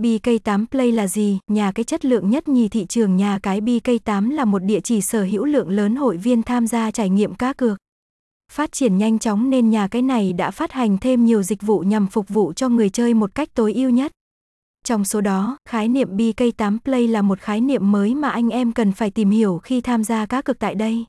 BK8 Play là gì? Nhà cái chất lượng nhất nhì thị trường. Nhà cái BK8 là một địa chỉ sở hữu lượng lớn hội viên tham gia trải nghiệm cá cược. Phát triển nhanh chóng nên nhà cái này đã phát hành thêm nhiều dịch vụ nhằm phục vụ cho người chơi một cách tối ưu nhất. Trong số đó, khái niệm BK8 Play là một khái niệm mới mà anh em cần phải tìm hiểu khi tham gia cá cược tại đây.